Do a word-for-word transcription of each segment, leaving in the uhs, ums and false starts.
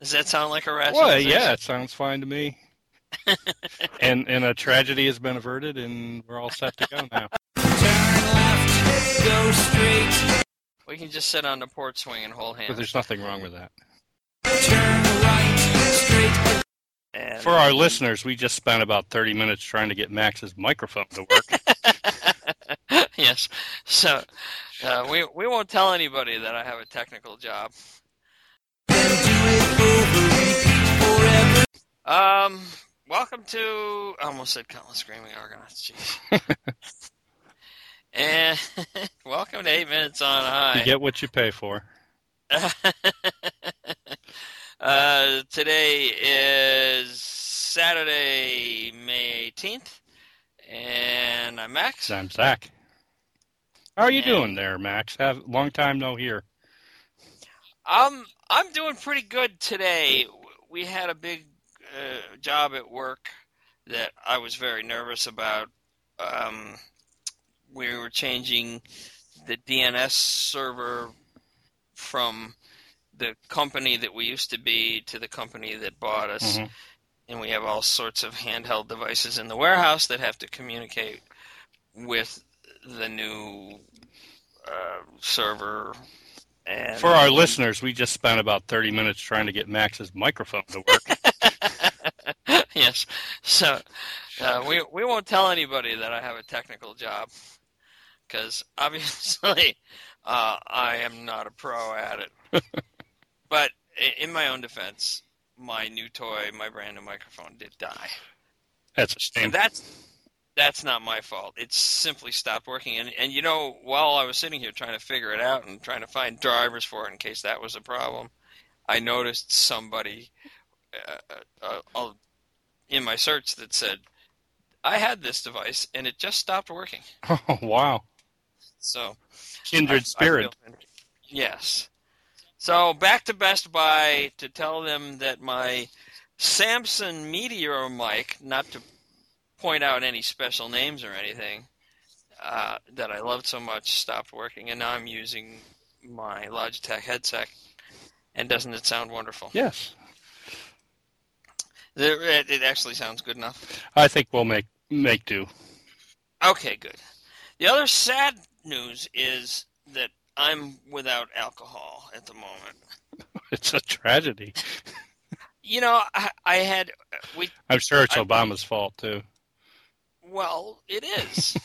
Does that sound like a rational Well, decision? Yeah, it sounds fine to me. and and a tragedy has been averted, and we're all set to go now. Turn left, go straight. We can just sit on the porch swing and hold hands. But there's nothing wrong with that. Turn right, straight. And for our listeners, we just spent about thirty minutes trying to get Max's microphone to work. Yes. So uh, we we won't tell anybody that I have a technical job. Um, welcome to... I almost said Countless Screaming Argonauts. Jeez. And welcome to eight minutes on High. You get what you pay for. Uh, today is Saturday, May eighteenth, and I'm Max. I'm Zach. How are you and doing there, Max? Have long time no hear. Um, I'm doing pretty good today. We had a big uh, job at work that I was very nervous about. Um, we were changing the D N S server from the company that we used to be to the company that bought us. Mm-hmm. And we have all sorts of handheld devices in the warehouse that have to communicate with the new uh, server. And for our listeners, we just spent about thirty minutes trying to get Max's microphone to work. Yes. So uh, we, we won't tell anybody that I have a technical job because obviously uh, I am not a pro at it. But in my own defense, my new toy, my brand new microphone did die. That's a shame. And that's, that's not my fault. It simply stopped working. And, and, you know, while I was sitting here trying to figure it out and trying to find drivers for it in case that was a problem, I noticed somebody uh, uh, uh, in my search that said, I had this device, and it just stopped working. Oh, wow. So kindred I, spirit. I feel, yes. So back to Best Buy to tell them that my Samsung Meteor mic, not to point out any special names or anything, uh, that I loved so much, stopped working, and now I'm using my Logitech headset. And doesn't it sound wonderful? Yes. It, it actually sounds good enough. I think we'll make make do. Okay, good. The other sad news is that I'm without alcohol at the moment. It's a tragedy. You know, I, I had... We, I'm sure it's I, Obama's fault, too. Well, it is.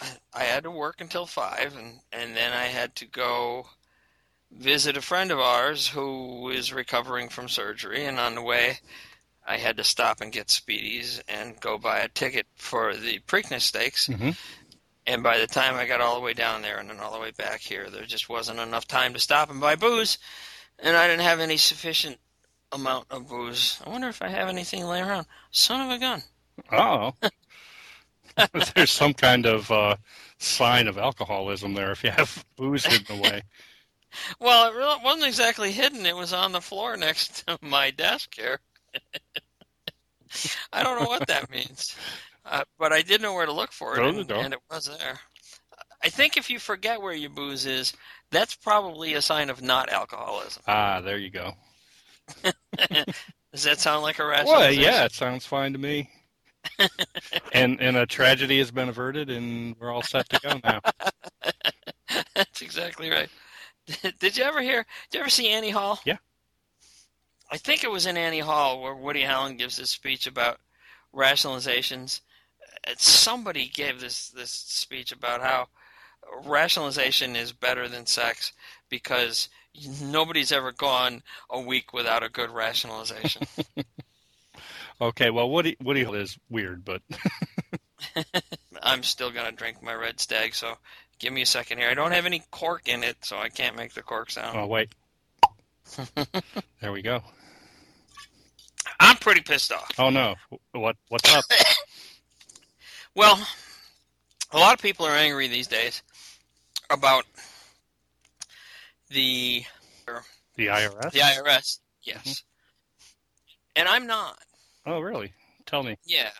I, I had to work until five, and, and then I had to go visit a friend of ours who is recovering from surgery, and on the way, I had to stop and get Speedies and go buy a ticket for the Preakness Stakes. Mm-hmm. And by the time I got all the way down there and then all the way back here, there just wasn't enough time to stop and buy booze. And I didn't have any sufficient amount of booze. I wonder if I have anything laying around. Son of a gun. Oh. There's some kind of uh, sign of alcoholism there if you have booze hidden away. Well, it wasn't exactly hidden. It was on the floor next to my desk here. I don't know what that means. Uh, but I did know where to look for it, and, and it was there. I think if you forget where your booze is, that's probably a sign of not alcoholism. Ah, there you go. Does that sound like a rational Well, decision? Yeah, it sounds fine to me. and and a tragedy has been averted, and we're all set to go now. That's exactly right. Did you ever hear? Did you ever see Annie Hall? Yeah. I think it was in Annie Hall where Woody Allen gives his speech about rationalizations. Somebody gave this, this speech about how rationalization is better than sex because nobody's ever gone a week without a good rationalization. Okay, well, Woody, Woody is weird, but... I'm still going to drink my Red Stag, so give me a second here. I don't have any cork in it, so I can't make the cork sound. Oh, wait. There we go. I'm pretty pissed off. Oh, no. What? What's up? Well, a lot of people are angry these days about the... The I R S? The I R S, yes. Mm-hmm. And I'm not. Oh, really? Tell me. Yeah.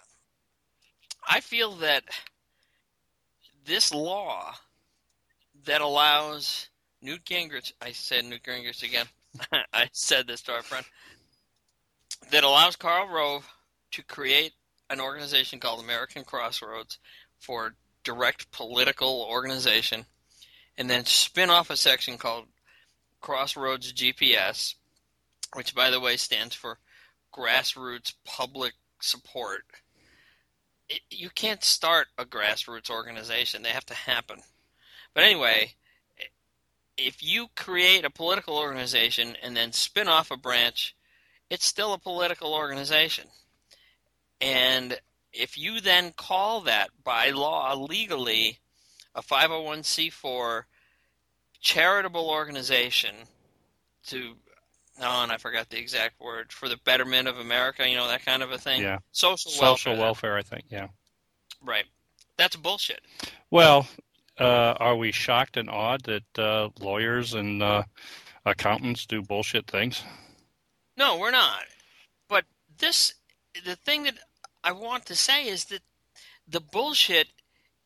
I feel that this law that allows Newt Gingrich, I said Newt Gingrich again. I said this to our friend. That allows Karl Rove to create an organization called American Crossroads for direct political organization, and then spin off a section called Crossroads G P S, which, by the way, stands for Grassroots Public Support. It, you can't start a grassroots organization. They have to happen. But anyway, if you create a political organization and then spin off a branch, it's still a political organization. And if you then call that by law legally a five oh one c four charitable organization to oh, and I forgot the exact word, for the betterment of America, you know, that kind of a thing. Yeah. Social welfare. Social welfare, I think, yeah. Right. That's bullshit. Well, uh, are we shocked and awed that uh, lawyers and uh, accountants do bullshit things? No, we're not. But this, the thing that I want to say is that the bullshit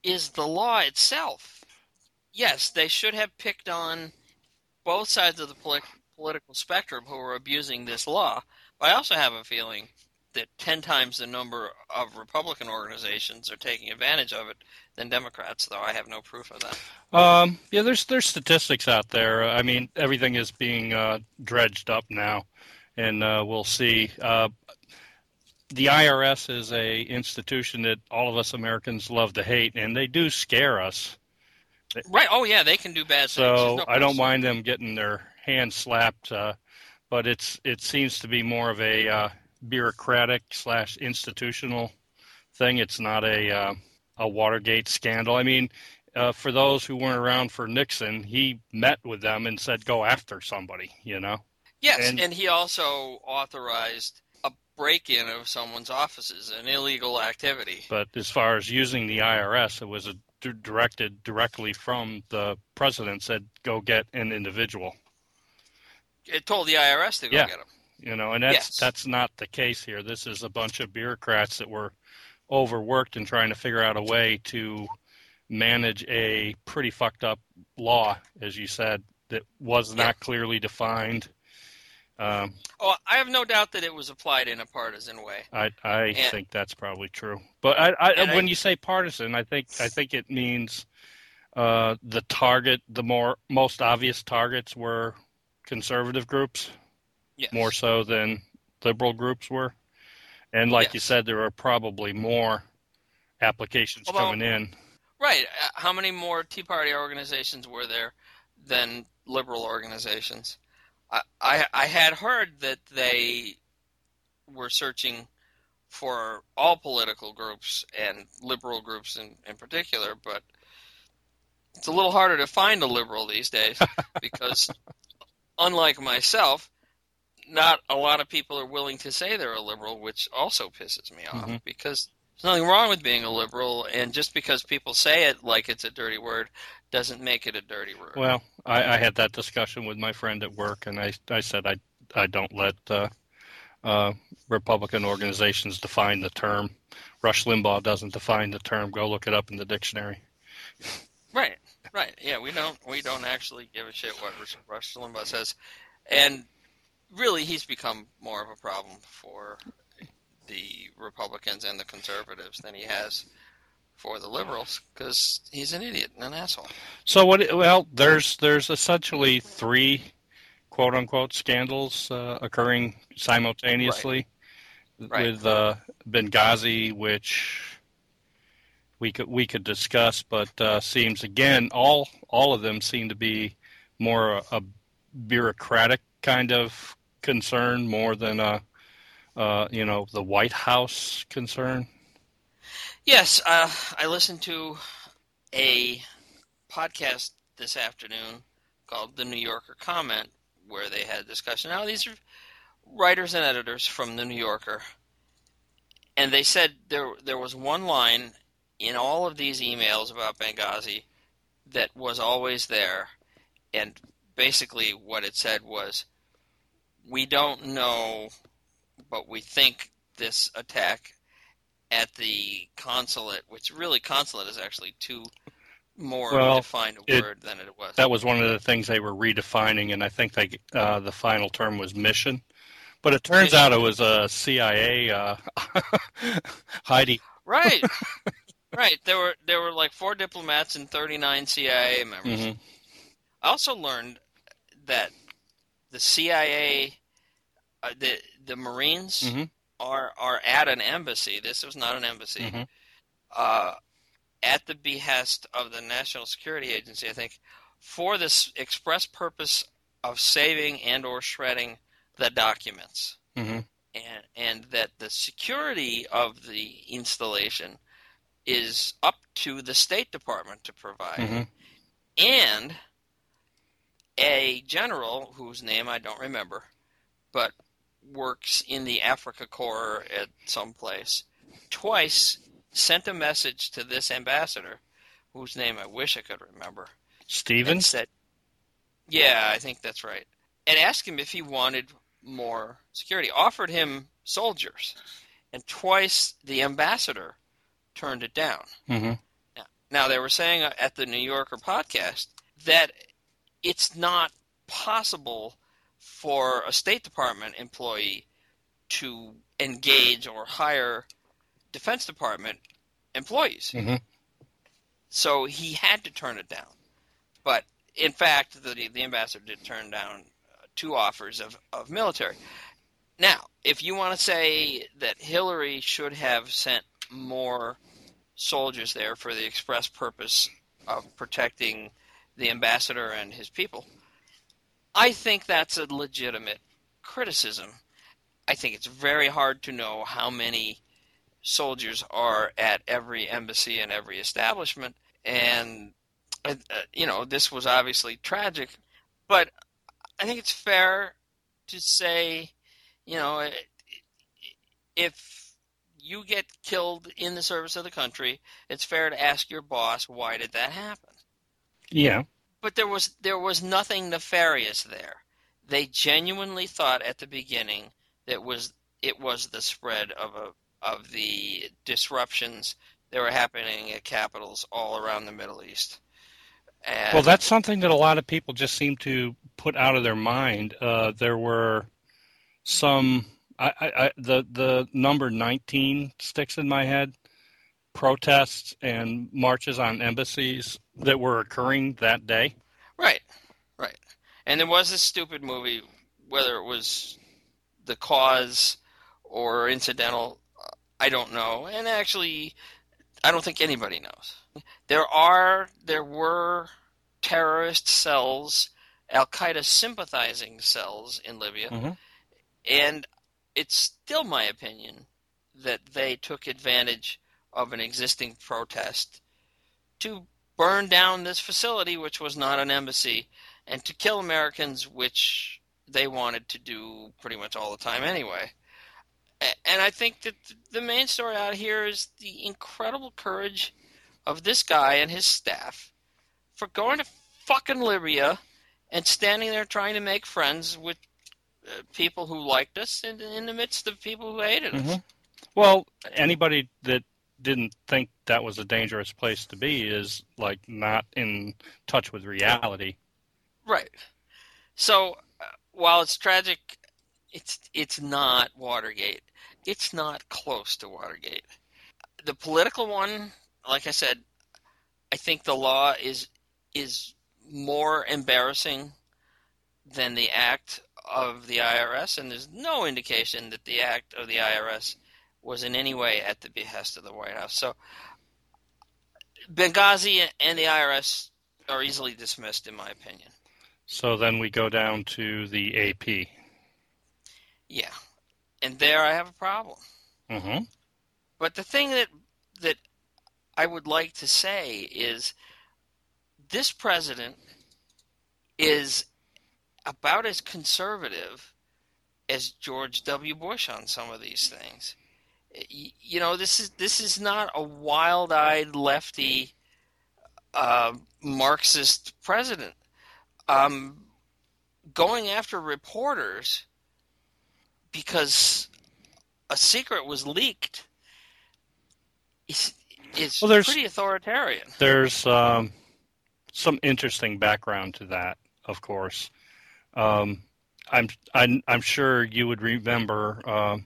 is the law itself. Yes, they should have picked on both sides of the political political spectrum who are abusing this law. But I also have a feeling that ten times the number of Republican organizations are taking advantage of it than Democrats, though I have no proof of that. Um, yeah, there's there's statistics out there. I mean, everything is being uh, dredged up now, and uh, we'll see. Uh, the I R S is a institution that all of us Americans love to hate, and they do scare us. Right. Oh, yeah, they can do bad things. So no I don't mind them getting their hand slapped, uh, but it's it seems to be more of a uh, bureaucratic slash institutional thing. It's not a uh, a Watergate scandal. I mean, uh, for those who weren't around for Nixon, he met with them and said, "Go after somebody," you know. Yes, and, and he also authorized a break-in of someone's offices, an illegal activity. But as far as using the I R S, it was a, directed directly from the president, said, "Go get an individual." It told the I R S to go yeah. get them. You know, and that's yes. that's not the case here. This is a bunch of bureaucrats that were overworked and trying to figure out a way to manage a pretty fucked up law, as you said, that was not yeah. clearly defined. Um, oh, I have no doubt that it was applied in a partisan way. I, I and, think that's probably true. But I, I, when I, you say partisan, I think I think it means uh, the target, the more most obvious targets were conservative groups, yes. more so than liberal groups were. And like yes. you said, there are probably more applications Although, coming in. Right. How many more Tea Party organizations were there than liberal organizations? I, I, I had heard that they were searching for all political groups and liberal groups in, in particular, but it's a little harder to find a liberal these days because – unlike myself, not a lot of people are willing to say they're a liberal, which also pisses me off mm-hmm. because there's nothing wrong with being a liberal, and just because people say it like it's a dirty word doesn't make it a dirty word. Well, I, I had that discussion with my friend at work, and I, I said I, I don't let uh, uh, Republican organizations define the term. Rush Limbaugh doesn't define the term. Go look it up in the dictionary. Right. Right, yeah, we don't we don't actually give a shit what Rush Limbaugh says, and really he's become more of a problem for the Republicans and the conservatives than he has for the liberals because he's an idiot and an asshole. So what? Well, there's there's essentially three quote unquote scandals uh, occurring simultaneously right. Right. with uh, Benghazi, which. We could we could discuss, but uh, seems again all all of them seem to be more a, a bureaucratic kind of concern more than a uh, you know the White House concern. Yes, uh, I listened to a podcast this afternoon called The New Yorker Comment, where they had a discussion. Now these are writers and editors from The New Yorker, and they said there there was one line in all of these emails about Benghazi that was always there, and basically what it said was, we don't know, but we think this attack at the consulate, which really consulate is actually two more well, defined it, word than it was. That was one of the things they were redefining, and I think they, uh, the final term was mission. But it turns out it was a C I A uh, Heidi. Right, right. There were there were like four diplomats and thirty-nine C I A members. Mm-hmm. I also learned that the C I A, uh, the the Marines mm-hmm. are are at an embassy. This was not an embassy. Mm-hmm. Uh, at the behest of the National Security Agency, I think, for this express purpose of saving and or shredding the documents, mm-hmm. and and that the security of the installation is up to the State Department to provide, mm-hmm. and a general whose name I don't remember, but works in the Africa Corps at some place, twice sent a message to this ambassador, whose name I wish I could remember. Stevens? Said, yeah, I think that's right. And asked him if he wanted more security, offered him soldiers, and twice the ambassador turned it down. Mm-hmm. Now, now, they were saying at the New Yorker podcast that it's not possible for a State Department employee to engage or hire Defense Department employees. Mm-hmm. So he had to turn it down. But in fact, the, the ambassador did turn down two offers of, of military. Now, if you want to say that Hillary should have sent more soldiers there for the express purpose of protecting the ambassador and his people, I think that's a legitimate criticism. I think it's very hard to know how many soldiers are at every embassy and every establishment. And, uh, you know, this was obviously tragic, but I think it's fair to say, you know, if you get killed in the service of the country, it's fair to ask your boss, why did that happen? Yeah. But there was there was nothing nefarious there. They genuinely thought at the beginning that was it was the spread of a, of the disruptions that were happening at capitals all around the Middle East. And well, that's something that a lot of people just seem to put out of their mind. Uh, there were some I, I, I, the the number nineteen sticks in my head. Protests and marches on embassies that were occurring that day. Right, right. And there was this stupid movie, whether it was the cause or incidental, I don't know. And actually, I don't think anybody knows. There are, there were terrorist cells, al-Qaeda sympathizing cells in Libya. Mm-hmm. And it's still my opinion that they took advantage of an existing protest to burn down this facility, which was not an embassy, and to kill Americans, which they wanted to do pretty much all the time anyway. And I think that the main story out here is the incredible courage of this guy and his staff for going to fucking Libya and standing there trying to make friends with uh, people who liked us in, in the midst of people who hated mm-hmm. us. Well, anybody that didn't think that was a dangerous place to be is like not in touch with reality. Right. So uh, while it's tragic, it's it's not Watergate. It's not close to Watergate. The political one, like I said, I think the law is is more embarrassing than the act of the I R S, and there's no indication that the act of the I R S was in any way at the behest of the White House. So Benghazi and the I R S are easily dismissed, in my opinion. So then we go down to the A P. Yeah, and there I have a problem. Mm-hmm. But the thing that that I would like to say is this president is about as conservative as George W. Bush on some of these things. You know, this is this is not a wild-eyed lefty uh, Marxist president. Um, going after reporters because a secret was leaked is, is well, pretty authoritarian. There's um, some interesting background to that, of course. Um, I'm, I'm I'm sure you would remember, uh,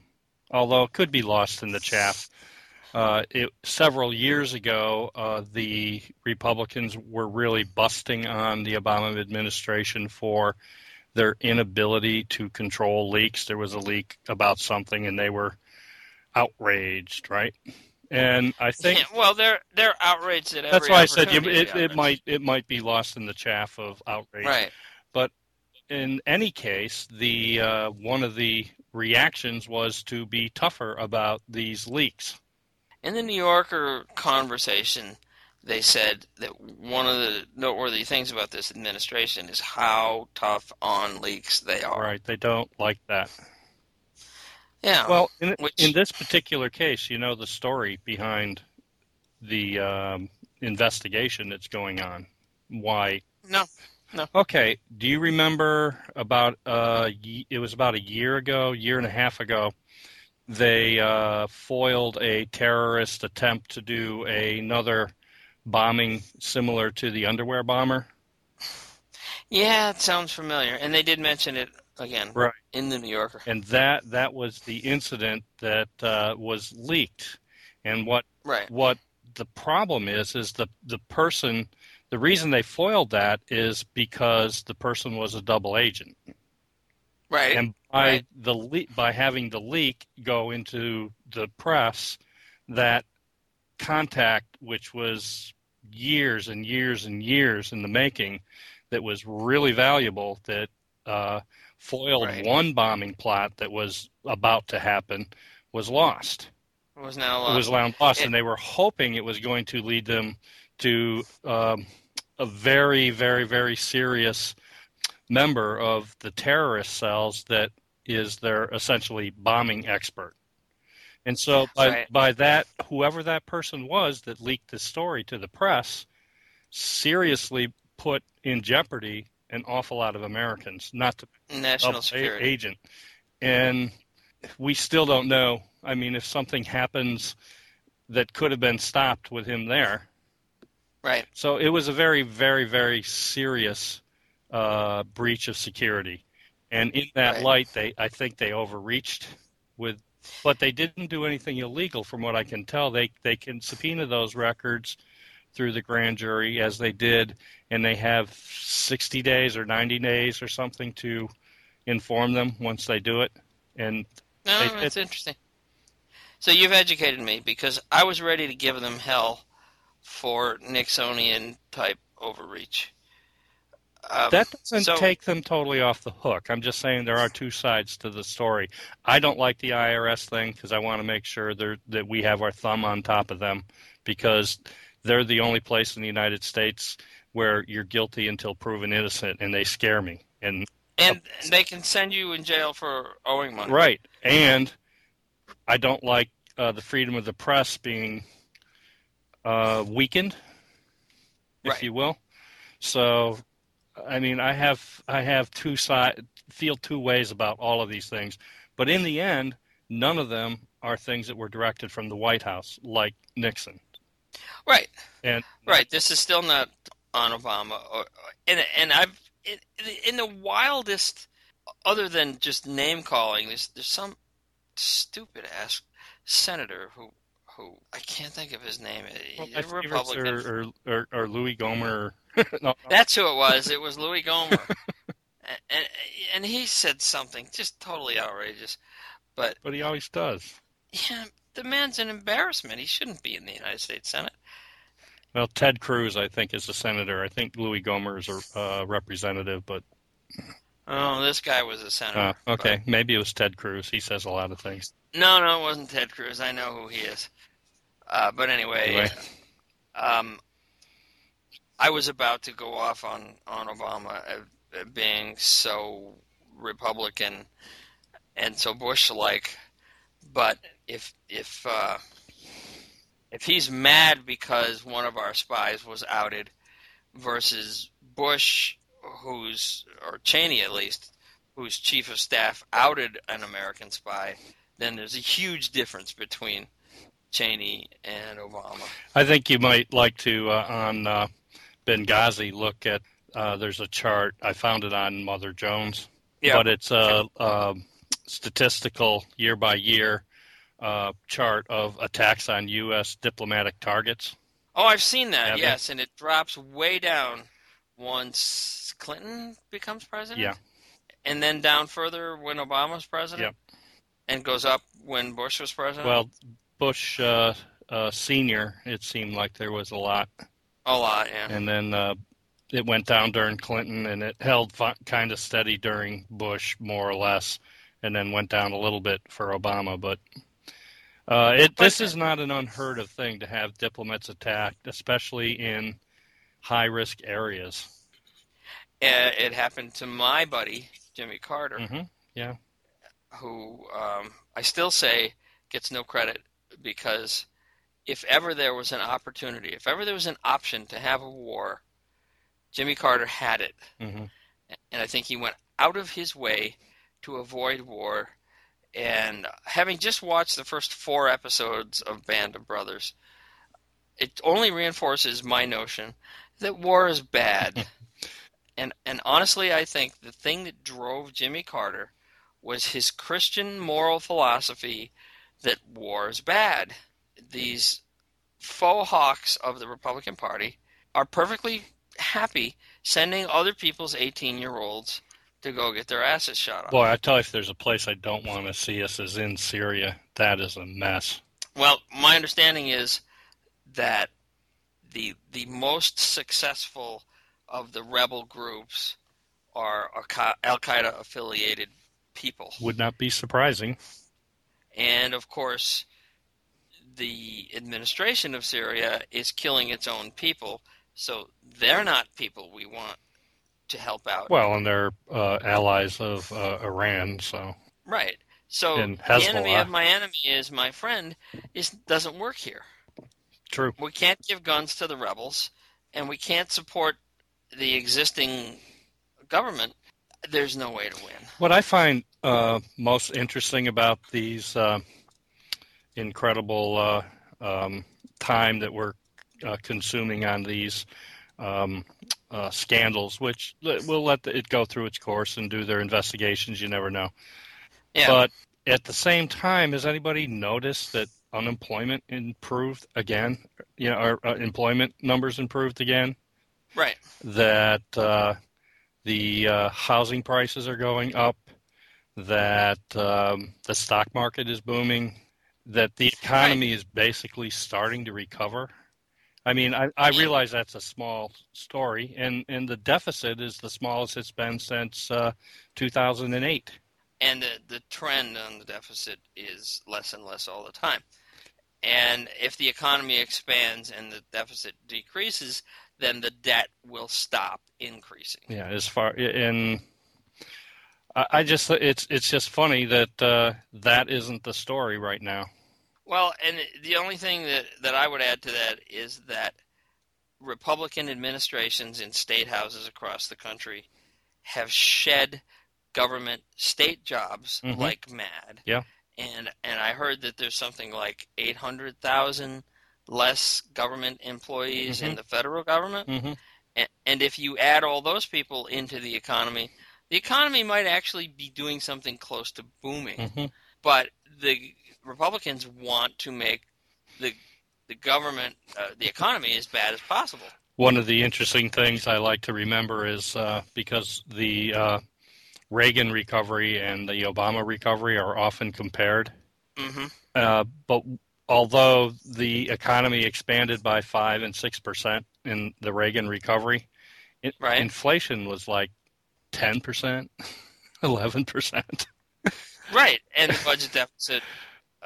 although it could be lost in the chaff, uh, it, several years ago, uh, the Republicans were really busting on the Obama administration for their inability to control leaks. There was a leak about something, and they were outraged, right? And I think yeah, well, they're they're outraged at every that's why I said you, it, it might it might be lost in the chaff of outrage, right? But in any case, the uh, one of the reactions was to be tougher about these leaks. In the New Yorker conversation, they said that one of the noteworthy things about this administration is how tough on leaks they are. Right, they don't like that. Yeah. Well, in, which... in this particular case, you know the story behind the um, investigation that's going on. Why? No. No. Okay. Do you remember about uh, it was about a year ago, year and a half ago, they uh, foiled a terrorist attempt to do a, another bombing similar to the underwear bomber? Yeah, it sounds familiar. And they did mention it again right. in the New Yorker. And that, that was the incident that uh, was leaked. And what right. what the problem is, is the the person... The reason they foiled that is because the person was a double agent, right? And by right. the le- by having the leak go into the press, that contact, which was years and years and years in the making, that was really valuable, that uh, foiled right. one bombing plot that was about to happen, was lost. It was now lost. It was now lost, it- and they were hoping it was going to lead them to um, a very, very, very serious member of the terrorist cells that is their essentially bombing expert. And so by, right. by that, whoever that person was that leaked the story to the press seriously put in jeopardy an awful lot of Americans, not to national security agent. And we still don't know. I mean, if something happens that could have been stopped with him there, right. So it was a very, very, very serious uh, breach of security, and in that right. light, they I think they overreached with, but they didn't do anything illegal, from what I can tell. They they can subpoena those records through the grand jury as they did, and they have sixty days or ninety days or something to inform them once they do it. And no, they, that's it, interesting. So you've educated me, because I was ready to give them hell for Nixonian type overreach. Um, that doesn't so, take them totally off the hook. I'm just saying there are two sides to the story. I don't like the I R S thing because I want to make sure that we have our thumb on top of them, because they're the only place in the United States where you're guilty until proven innocent, and they scare me. And, and uh, they can send you in jail for owing money. Right. And I don't like uh, the freedom of the press being... Uh, weakened, if right. you will. So, I mean, I have I have two side feel two ways about all of these things, but in the end, none of them are things that were directed from the White House, like Nixon. Right. And right. This is still not on Obama, or, and and I've in, in the wildest, other than just name calling. There's there's some stupid ass senator who. Who, I can't think of his name. Well, my Republican. Or, or, or Louis Gohmert. no, That's who it was. It was Louis Gohmert. and, and, and he said something just totally outrageous. But but he always does. Yeah, the man's an embarrassment. He shouldn't be in the United States Senate. Well, Ted Cruz, I think, is a senator. I think Louis Gohmert is a uh, representative, but... Oh, this guy was a senator. Uh, okay, but... maybe it was Ted Cruz. He says a lot of things. No, no, it wasn't Ted Cruz. I know who he is. Uh, but anyway, anyway. Um, I was about to go off on, on Obama uh, being so Republican and so Bush-like, but if if uh, if he's mad because one of our spies was outed versus Bush, who's or Cheney at least, whose chief of staff outed an American spy, then there's a huge difference between Cheney and Obama. I think you might like to, uh, on uh, Benghazi look at, uh, there's a chart. I found it on Mother Jones. Yeah. But it's a, a statistical year-by-year uh, chart of attacks on U S diplomatic targets. Oh, I've seen that, Have yes, you? And it drops way down once Clinton becomes president. Yeah. And then down further when Obama's president. Yep. And goes up when Bush was president. Well, Bush uh, uh, Senior, it seemed like there was a lot. A lot, yeah. And then uh, it went down during Clinton, and it held fu- kind of steady during Bush, more or less, and then went down a little bit for Obama. But uh, it, this is not an unheard of thing to have diplomats attacked, especially in high-risk areas. Uh, it happened to my buddy, Jimmy Carter. Mm-hmm. Yeah. Who um, I still say gets no credit, because if ever there was an opportunity, if ever there was an option to have a war, Jimmy Carter had it. Mm-hmm. And I think he went out of his way to avoid war. And having just watched the first four episodes of Band of Brothers, it only reinforces my notion that war is bad. and and honestly, I think the thing that drove Jimmy Carter was his Christian moral philosophy that war is bad. These faux hawks of the Republican Party are perfectly happy sending other people's eighteen-year-olds to go get their asses shot off. Boy, I tell you, if there's a place I don't want to see us is in Syria. That is a mess. Well, my understanding is that the the most successful of the rebel groups are al-Qaeda-affiliated people. Would not be surprising. And of course, the administration of Syria is killing its own people, so they're not people we want to help out. Well, and they're uh, allies of uh, Iran, so right. So the enemy of my enemy is my friend. Is doesn't work here. True. We can't give guns to the rebels, and we can't support the existing government. There's no way to win. What I find uh, most interesting about these uh, incredible uh, um, time that we're uh, consuming on these um, uh, scandals, which we'll let the, it go through its course and do their investigations, you never know. Yeah. But at the same time, has anybody noticed that unemployment improved again? You know, our uh, employment numbers improved again? Right. That... Uh, The uh, housing prices are going up, that um, the stock market is booming, that the economy is basically starting to recover. I mean, I, I realize that's a small story, and, and the deficit is the smallest it's been since uh, two thousand eight. And the, the trend on the deficit is less and less all the time. And if the economy expands and the deficit decreases, then the debt will stop increasing. Yeah, as far in, I just it's it's just funny that uh, that isn't the story right now. Well, and the only thing that, that I would add to that is that Republican administrations in state houses across the country have shed government state jobs mm-hmm. like mad. Yeah, and and I heard that there's something like eight hundred thousand. Less government employees mm-hmm. in the federal government. Mm-hmm. And, and if you add all those people into the economy, the economy might actually be doing something close to booming. Mm-hmm. But the Republicans want to make the the government, uh, the economy as bad as possible. One of the interesting things I like to remember is uh, because the uh, Reagan recovery and the Obama recovery are often compared. Mm-hmm. Uh, but although the economy expanded by five and six percent in the Reagan recovery, it, right. inflation was like ten percent, eleven percent. Right, and the budget deficit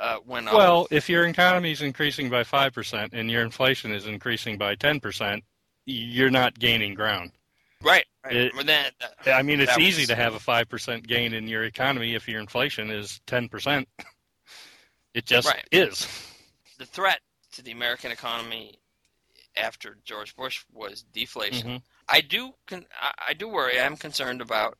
uh, went up. Well, if your economy is increasing by five percent and your inflation is increasing by ten percent, you're not gaining ground. Right. right. It, well, that, that, I mean, it's was... easy to have a five percent gain in your economy if your inflation is ten percent. It just right. is. The threat to the American economy after George Bush was deflation. Mm-hmm. I do con- I do worry. I'm concerned about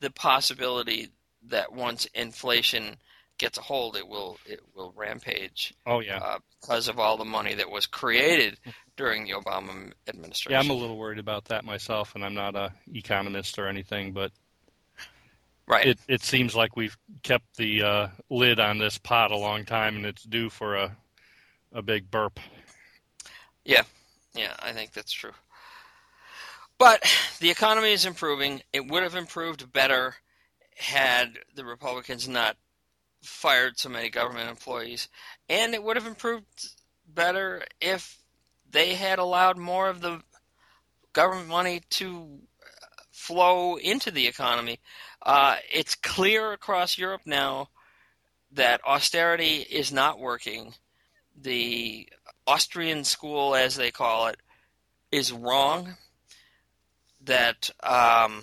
the possibility that once inflation gets a hold, it will it will rampage. Oh yeah, uh, because of all the money that was created during the Obama administration. Yeah, I'm a little worried about that myself, and I'm not an economist or anything, but right, it it seems like we've kept the uh, lid on this pot a long time, and it's due for a a big burp. Yeah, yeah, I think that's true. But the economy is improving. It would have improved better had the Republicans not fired so many government employees, and it would have improved better if they had allowed more of the government money to flow into the economy. Uh, it's clear across Europe now that austerity is not working. The Austrian school, as they call it, is wrong. That um,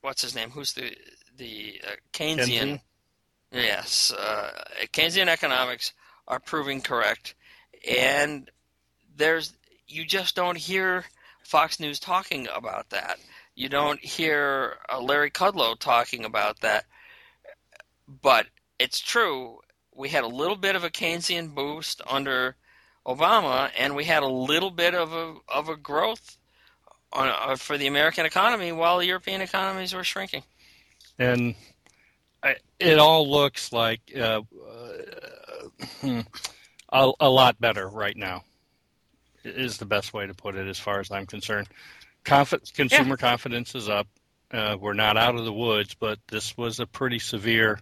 what's his name? Who's the the uh, Keynesian? Kenzie? Yes, uh, Keynesian economics are proving correct, and there's you just don't hear Fox News talking about that. You don't hear uh, Larry Kudlow talking about that, but it's true. We had a little bit of a Keynesian boost under Obama, and we had a little bit of a of a growth on, uh, for the American economy while the European economies were shrinking. And I, it all looks like uh, uh, a, a lot better right now is the best way to put it as far as I'm concerned. Conf- consumer yeah. confidence is up. Uh, we're not out of the woods, but this was a pretty severe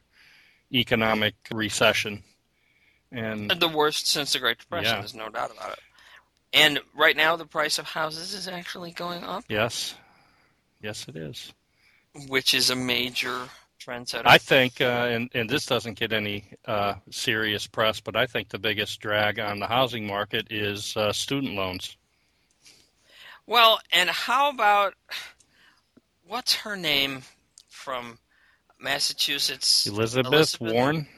economic recession. And the worst since the Great Depression, yeah. There's no doubt about it. And right now the price of houses is actually going up. Yes. Yes, it is. Which is a major... I think, uh, and, and this doesn't get any uh, serious press, but I think the biggest drag on the housing market is uh, student loans. Well, and how about, what's her name from Massachusetts? Elizabeth, Elizabeth? Warren?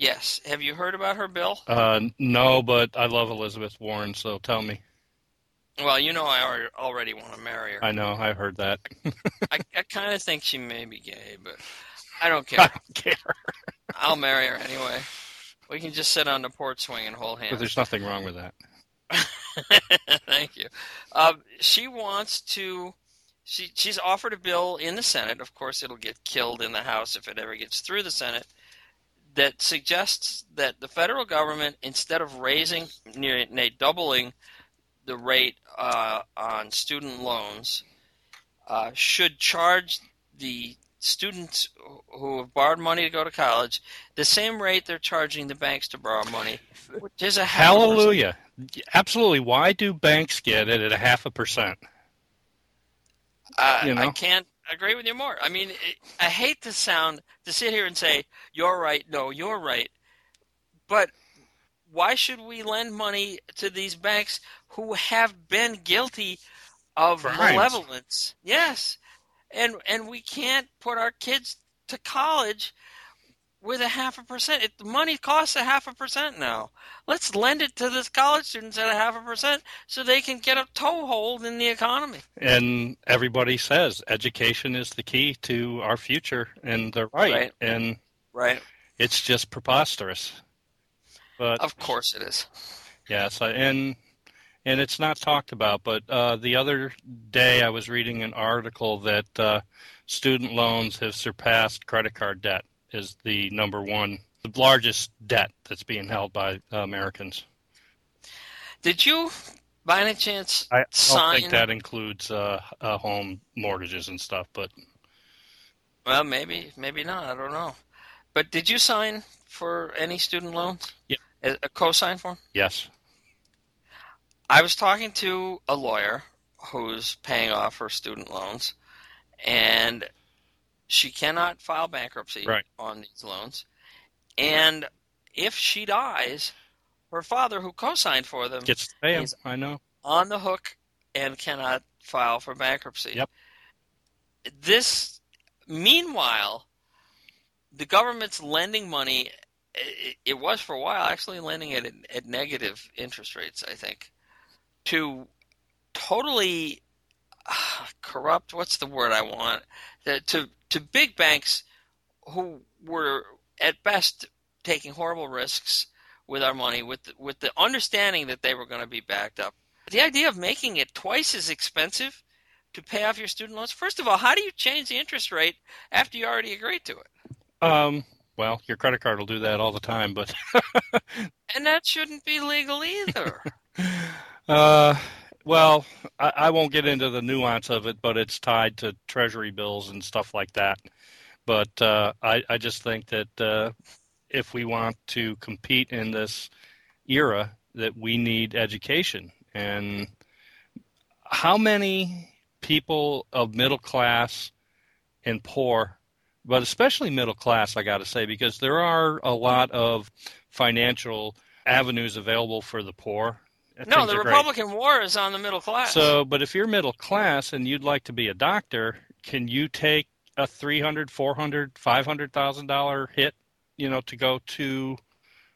Yes. Have you heard about her, Bill? Uh, no, but I love Elizabeth Warren, so tell me. Well, you know I already want to marry her. I know. I heard that. I, I kind of think she may be gay, but I don't care. I don't care. I'll marry her anyway. We can just sit on the porch swing and hold hands. But there's nothing wrong with that. Thank you. Um, she wants to she, – she's offered a bill in the Senate. Of course, it'll get killed in the House if it ever gets through the Senate that suggests that the federal government, instead of raising – nay, doubling – the rate uh, on student loans uh, should charge the students who have borrowed money to go to college the same rate they're charging the banks to borrow money, which is a hallelujah. Absolutely. Why do banks get it at a half a percent? Uh, you know? I can't agree with you more. I mean, it, I hate to sound to sit here and say you're right, no, you're right, but why should we lend money to these banks who have been guilty of Crimes. malevolence? Yes. And and we can't put our kids to college with a half a percent. It, money costs a half a percent now. Let's lend it to the college students at a half a percent so they can get a toehold in the economy. And everybody says education is the key to our future, and they're right. right. And right. It's just preposterous. But, of course it is. Yes, and and it's not talked about, but uh, the other day I was reading an article that uh, student loans have surpassed credit card debt as the number one, the largest debt that's being held by uh, Americans. Did you, by any chance, I don't sign... think that includes uh, uh, home mortgages and stuff, but... Well, maybe, maybe not, I don't know. But did you sign... for any student loans? Yeah. A cosign form? Yes. I was talking to a lawyer who's paying off her student loans, and she cannot file bankruptcy right. on these loans. And if she dies, her father, who cosigned for them, gets to pay him. I know. On the hook and cannot file for bankruptcy. Yep. This, meanwhile, the government's lending money, it, it was for a while actually lending it at, at negative interest rates, I think, to totally uh, corrupt, what's the word I want, to to big banks who were at best taking horrible risks with our money, with with the understanding that they were going to be backed up. The idea of making it twice as expensive to pay off your student loans. First of all, how do you change the interest rate after you already agreed to it? Um, well, your credit card will do that all the time, but and that shouldn't be legal either. uh, well, I, I won't get into the nuance of it, but it's tied to Treasury bills and stuff like that. But uh, I, I just think that uh, if we want to compete in this era, that we need education. And how many people of middle class and poor, but especially middle class, I got to say, because there are a lot of financial avenues available for the poor. No, the Republican war is on the middle class. So, but if you're middle class and you'd like to be a doctor, can you take a three hundred thousand dollars, four hundred thousand dollars, five hundred thousand dollars hit, you know, to go to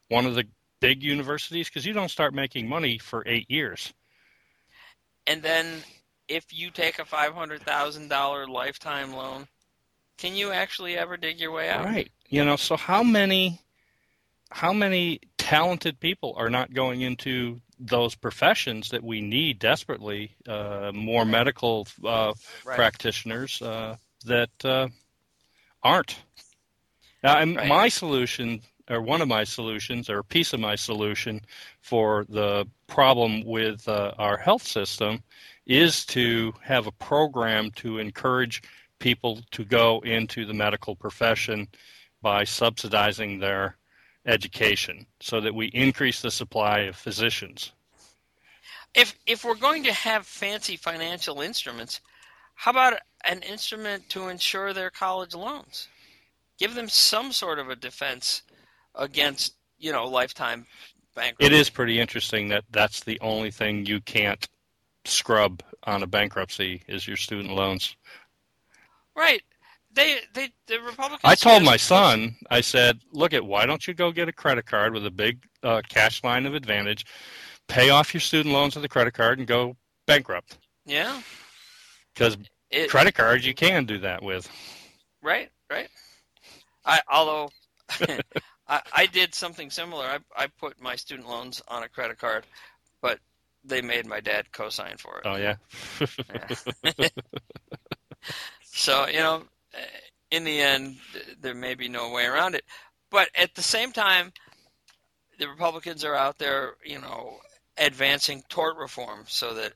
one of the big universities, because you don't start making money for eight years. And then if you take a five hundred thousand dollars lifetime loan, can you actually ever dig your way out? Right. You know, so how many how many talented people are not going into those professions that we need desperately, uh, more medical uh, right. practitioners uh, that uh, aren't? Now, I'm, right. my solution... or one of my solutions, or a piece of my solution for the problem with uh, our health system is to have a program to encourage people to go into the medical profession by subsidizing their education so that we increase the supply of physicians. If if we're going to have fancy financial instruments, how about an instrument to insure their college loans? Give them some sort of a defense against, you know, lifetime bankruptcy. It is pretty interesting that that's the only thing you can't scrub on a bankruptcy is your student loans. Right. They, they, the Republicans... I told my son, I said, look at, why don't you go get a credit card with a big uh, cash line of advantage, pay off your student loans with a credit card, and go bankrupt. Yeah. Because credit cards you can do that with. Right, right. I, although... I, I did something similar. I, I put my student loans on a credit card, but they made my dad co-sign for it. Oh, yeah. yeah. So, you know, in the end, there may be no way around it. But at the same time, the Republicans are out there, you know, advancing tort reform so that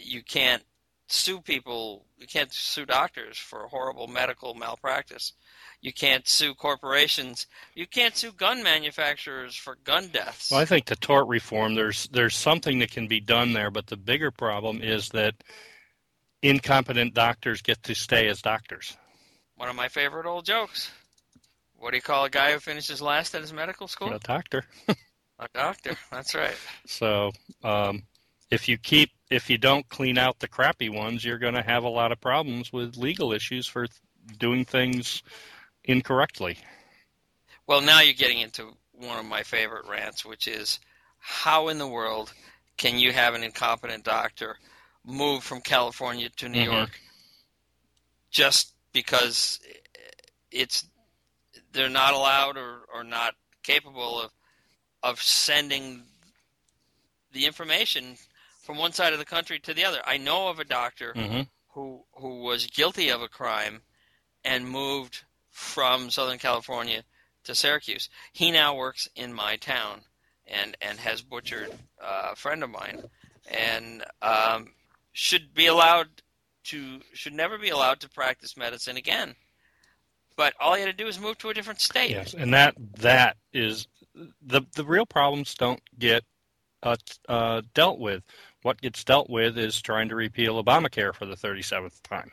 you can't sue people, you can't sue doctors for horrible medical malpractice. You can't sue corporations. You can't sue gun manufacturers for gun deaths. Well, I think the tort reform, there's there's something that can be done there, but the bigger problem is that incompetent doctors get to stay as doctors. One of my favorite old jokes. What do you call a guy who finishes last at his medical school? A doctor. A doctor, that's right. So um, if you keep if you don't clean out the crappy ones, you're going to have a lot of problems with legal issues for th- doing things incorrectly. Well, now you're getting into one of my favorite rants, which is how in the world can you have an incompetent doctor move from California to New mm-hmm. York just because it's they're not allowed or, or not capable of of sending the information from one side of the country to the other. I know of a doctor mm-hmm. who who was guilty of a crime and moved from Southern California to Syracuse. He now works in my town and, and has butchered uh, a friend of mine and um, should be allowed to should never be allowed to practice medicine again. But all he had to do is move to a different state. Yes, and that that is the the real problems don't get uh, uh, dealt with. What gets dealt with is trying to repeal Obamacare for the thirty-seventh time.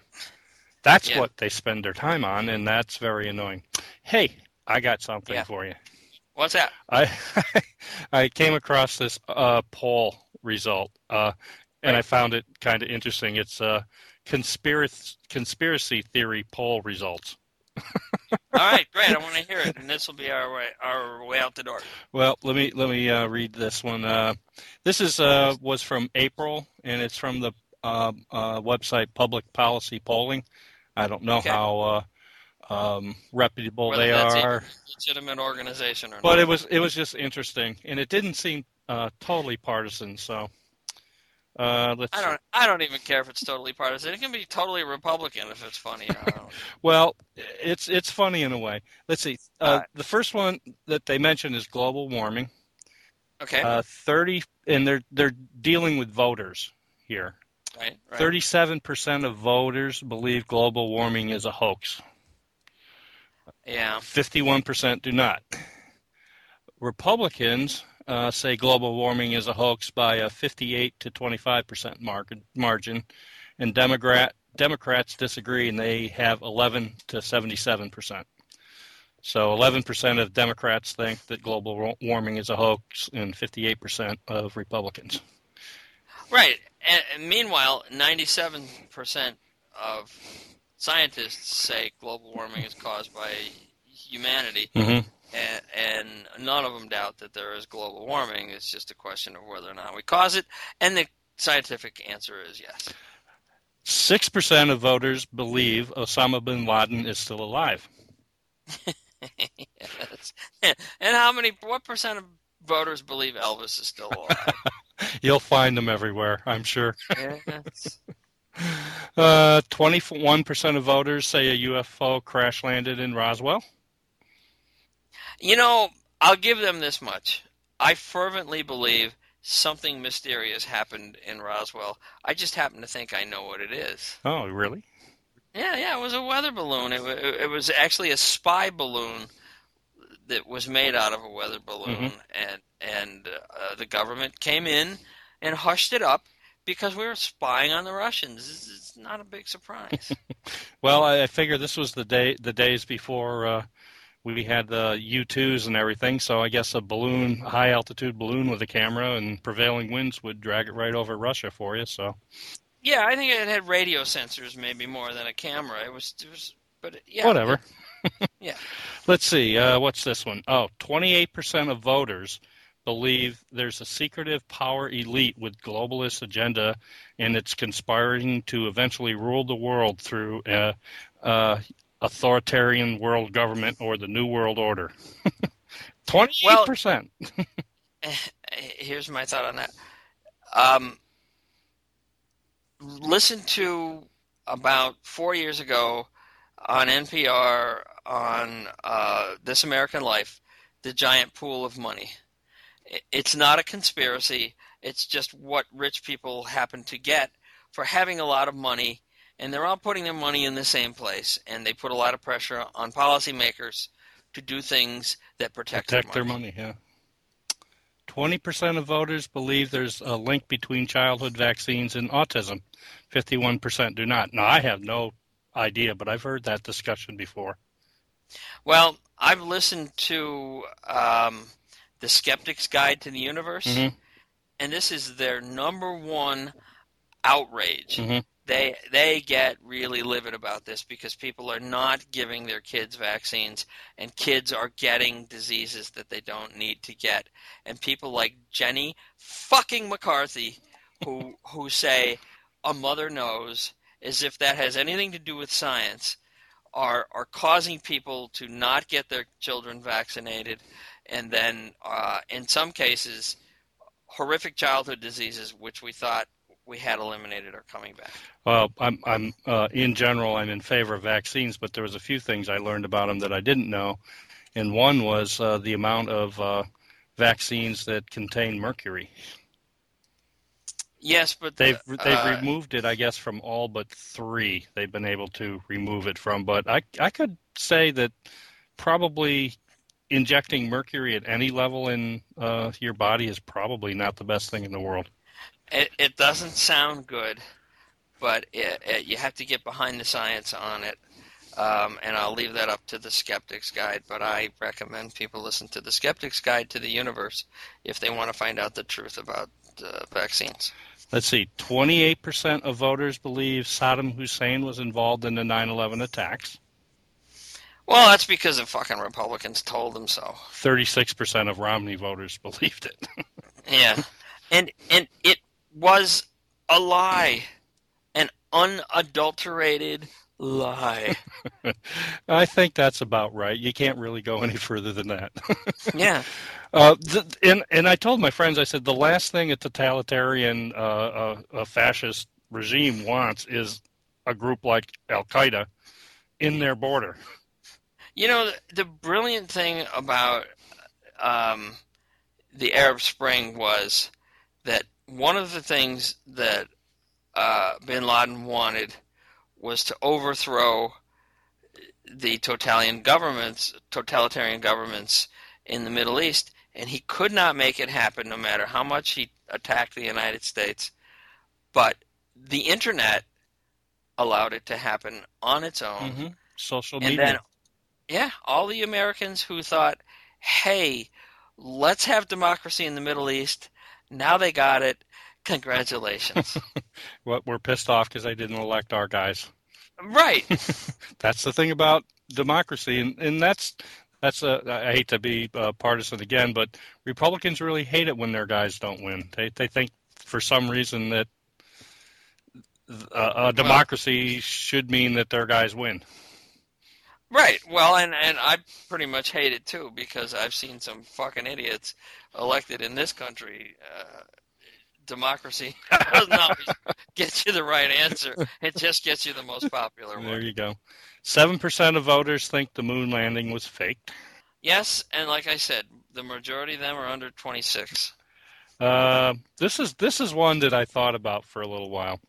That's yeah. what they spend their time on, and that's very annoying. Hey, I got something yeah. for you. What's that? I I came across this uh, poll result, uh, and right. I found it kind of interesting. It's uh, conspiracy, conspiracy theory poll results. All right, great. I want to hear it, and this will be our way, our way out the door. Well, let me let me uh, read this one. Uh, this is uh, was from April, and it's from the uh, uh, website Public Policy Polling. I don't know okay. how uh, um, reputable Whether they that's are. Even a legitimate organization or but not. But it was it was just interesting, and it didn't seem uh, totally partisan. So uh, let's. I don't. See. I don't even care if it's totally partisan. It can be totally Republican if it's funny. I don't know. Well, it's it's funny in a way. Let's see. Uh, right. The first one that they mentioned is global warming. Okay. Uh, Thirty, and they're they're dealing with voters here. Right, right. thirty-seven percent of voters believe global warming is a hoax. Yeah. fifty-one percent do not. Republicans uh, say global warming is a hoax by a fifty-eight to twenty-five percent margin, margin, and Democrat, Democrats disagree, and they have eleven to seventy-seven percent. So eleven percent of Democrats think that global warming is a hoax, and fifty-eight percent of Republicans. Right. And meanwhile, ninety-seven percent of scientists say global warming is caused by humanity, mm-hmm. and, and none of them doubt that there is global warming. It's just a question of whether or not we cause it, and the scientific answer is yes. six percent of voters believe Osama bin Laden is still alive. Yes. And how many – what percent of voters believe Elvis is still alive? You'll find them everywhere, I'm sure. Yes. uh, twenty-one percent of voters say a U F O crash landed in Roswell. You know, I'll give them this much. I fervently believe something mysterious happened in Roswell. I just happen to think I know what it is. Oh, really? Yeah, yeah. It was a weather balloon. It, it, it was actually a spy balloon that was made out of a weather balloon, mm-hmm. and and uh, the government came in and hushed it up because we were spying on the Russians. This is not a big surprise. Well, I, I figure this was the day, the days before uh, we had the U twos and everything, so I guess a balloon, high-altitude balloon with a camera and prevailing winds would drag it right over Russia for you. So, yeah, I think it had radio sensors maybe more than a camera. It was, it was but it, yeah, whatever. It, yeah. Let's see. Uh, what's this one? Oh, twenty-eight percent of voters believe there's a secretive power elite with globalist agenda, and it's conspiring to eventually rule the world through a, a authoritarian world government or the New World Order. twenty-eight percent. Well, here's my thought on that. Um, listen to about four years ago on N P R, on uh, This American Life, the giant pool of money. It's not a conspiracy. It's just what rich people happen to get for having a lot of money, and they're all putting their money in the same place, and they put a lot of pressure on policymakers to do things that protect, protect their money. Their money, yeah. twenty percent of voters believe there's a link between childhood vaccines and autism. fifty-one percent do not. Now, I have no idea, but I've heard that discussion before. Well, I've listened to um, The Skeptic's Guide to the Universe, mm-hmm. and this is their number one outrage. Mm-hmm. They they get really livid about this because people are not giving their kids vaccines, and kids are getting diseases that they don't need to get. And people like Jenny fucking McCarthy who who say, a mother knows, as if that has anything to do with science, are are causing people to not get their children vaccinated, and then uh, in some cases, horrific childhood diseases, which we thought we had eliminated, are coming back. Well, I'm I'm uh, in general, I'm in favor of vaccines, but there was a few things I learned about them that I didn't know, and one was uh, the amount of uh, vaccines that contain mercury. Yes, but the, they've they've uh, removed it, I guess, from all but three. They've been able to remove it from, but I I could say that probably injecting mercury at any level in uh, your body is probably not the best thing in the world. It, it doesn't sound good, but it, it, you have to get behind the science on it, um, and I'll leave that up to The Skeptic's Guide. But I recommend people listen to The Skeptic's Guide to the Universe if they want to find out the truth about uh, vaccines. Let's see, twenty-eight percent of voters believe Saddam Hussein was involved in the nine eleven attacks. Well, that's because the fucking Republicans told them so. thirty-six percent of Romney voters believed it. Yeah, and and it was a lie, an unadulterated lie. I think that's about right. You can't really go any further than that. Yeah. Uh, th- and, and I told my friends, I said, the last thing a totalitarian uh, uh, a fascist regime wants is a group like al-Qaeda in their border. You know, the brilliant thing about um, the Arab Spring was that one of the things that uh, bin Laden wanted was to overthrow the totalitarian governments, totalitarian governments in the Middle East, and he could not make it happen no matter how much he attacked the United States. But the internet allowed it to happen on its own. Mm-hmm. Social media. And then, yeah, all the Americans who thought, hey, let's have democracy in the Middle East, now they got it. Congratulations. Well, we're pissed off because they didn't elect our guys. Right. That's the thing about democracy, and, and that's that's a, I hate to be uh, partisan again, but Republicans really hate it when their guys don't win. They they think for some reason that uh, a democracy well, should mean that their guys win. Right. Well, and, and I pretty much hate it too, because I've seen some fucking idiots elected in this country. Uh, Democracy doesn't always get you the right answer. It just gets you the most popular one. There you go. seven percent of voters think the moon landing was faked. Yes, and like I said, the majority of them are under twenty-six. Uh, this is this is one that I thought about for a little while.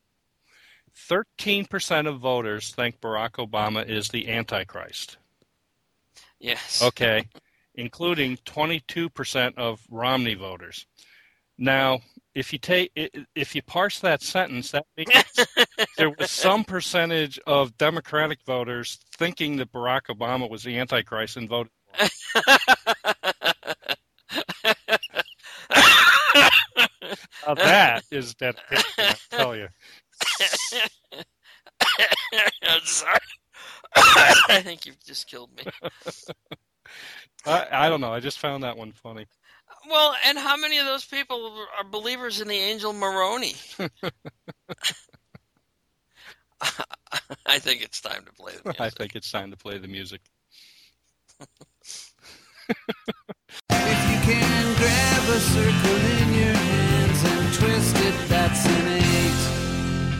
thirteen percent of voters think Barack Obama is the Antichrist. Yes. Okay, including twenty-two percent of Romney voters. Now, if you take if you parse that sentence, that means there was some percentage of Democratic voters thinking that Barack Obama was the Antichrist and voted for him. Now that is dedication, I tell you. I'm sorry. I think you've just killed me. I, I don't know. I just found that one funny. Well, and how many of those people are believers in the angel Moroni? I think it's time to play the music. I think it's time to play the music. If you can grab a circle in